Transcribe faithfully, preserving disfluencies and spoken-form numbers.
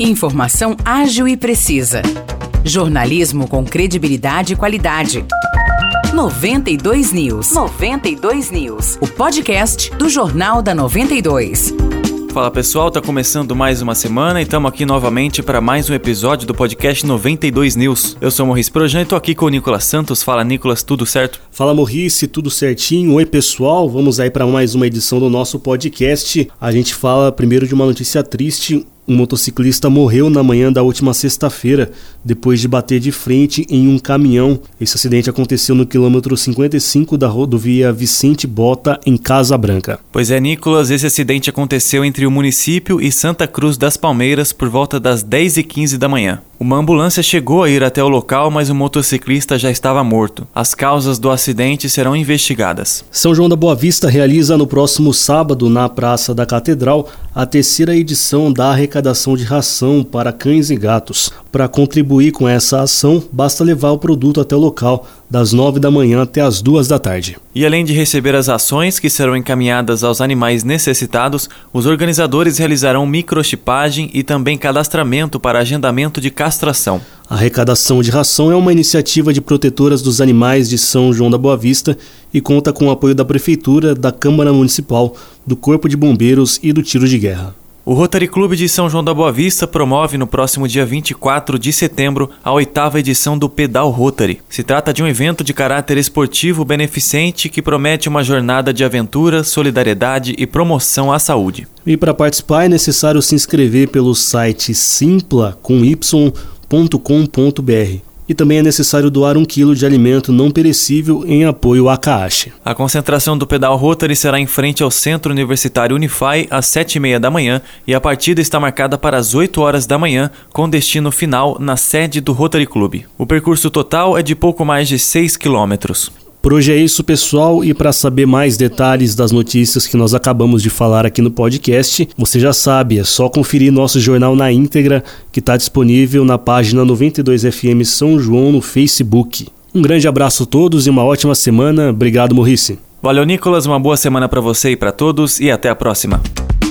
Informação ágil e precisa. Jornalismo com credibilidade e qualidade. noventa e dois News. noventa e dois News. O podcast do Jornal da noventa e dois. Fala pessoal, tá começando mais uma semana e estamos aqui novamente para mais um episódio do podcast noventa e dois News. Eu sou o Maurício Projano e tô aqui com o Nicolas Santos. Fala Nicolas, tudo certo? Fala Maurício, tudo certinho. Oi pessoal, vamos aí para mais uma edição do nosso podcast. A gente fala primeiro de uma notícia triste. Um motociclista morreu na manhã da última sexta-feira, depois de bater de frente em um caminhão. Esse acidente aconteceu no quilômetro cinquenta e cinco da rodovia Vicente Bota, em Casa Branca. Pois é, Nicolas, esse acidente aconteceu entre o município e Santa Cruz das Palmeiras por volta das dez e quinze da manhã. Uma ambulância chegou a ir até o local, mas o motociclista já estava morto. As causas do acidente serão investigadas. São João da Boa Vista realiza no próximo sábado, na Praça da Catedral, a terceira edição da arrecadação de ração para cães e gatos. Para contribuir com essa ação, basta levar o produto até o local, das nove da manhã até as duas da tarde. E além de receber as rações que serão encaminhadas aos animais necessitados, os organizadores realizarão microchipagem e também cadastramento para agendamento de castração. A arrecadação de ração é uma iniciativa de protetoras dos animais de São João da Boa Vista e conta com o apoio da Prefeitura, da Câmara Municipal, do Corpo de Bombeiros e do Tiro de Guerra. O Rotary Clube de São João da Boa Vista promove no próximo dia vinte e quatro de setembro a oitava edição do Pedal Rotary. Se trata de um evento de caráter esportivo beneficente que promete uma jornada de aventura, solidariedade e promoção à saúde. E para participar é necessário se inscrever pelo site simpla ponto com ponto br. E também é necessário doar um quilo de alimento não perecível em apoio à CAACHE. A concentração do Pedal Rotary será em frente ao Centro Universitário Unifae às sete e meia da manhã e a partida está marcada para as oito horas da manhã, com destino final na sede do Rotary Clube. O percurso total é de pouco mais de seis quilômetros. Por hoje é isso, pessoal, e para saber mais detalhes das notícias que nós acabamos de falar aqui no podcast, você já sabe, é só conferir nosso jornal na íntegra, que está disponível na página noventa e dois F M São João no Facebook. Um grande abraço a todos e uma ótima semana. Obrigado, Maurício. Valeu, Nicolas. Uma boa semana para você e para todos e até a próxima.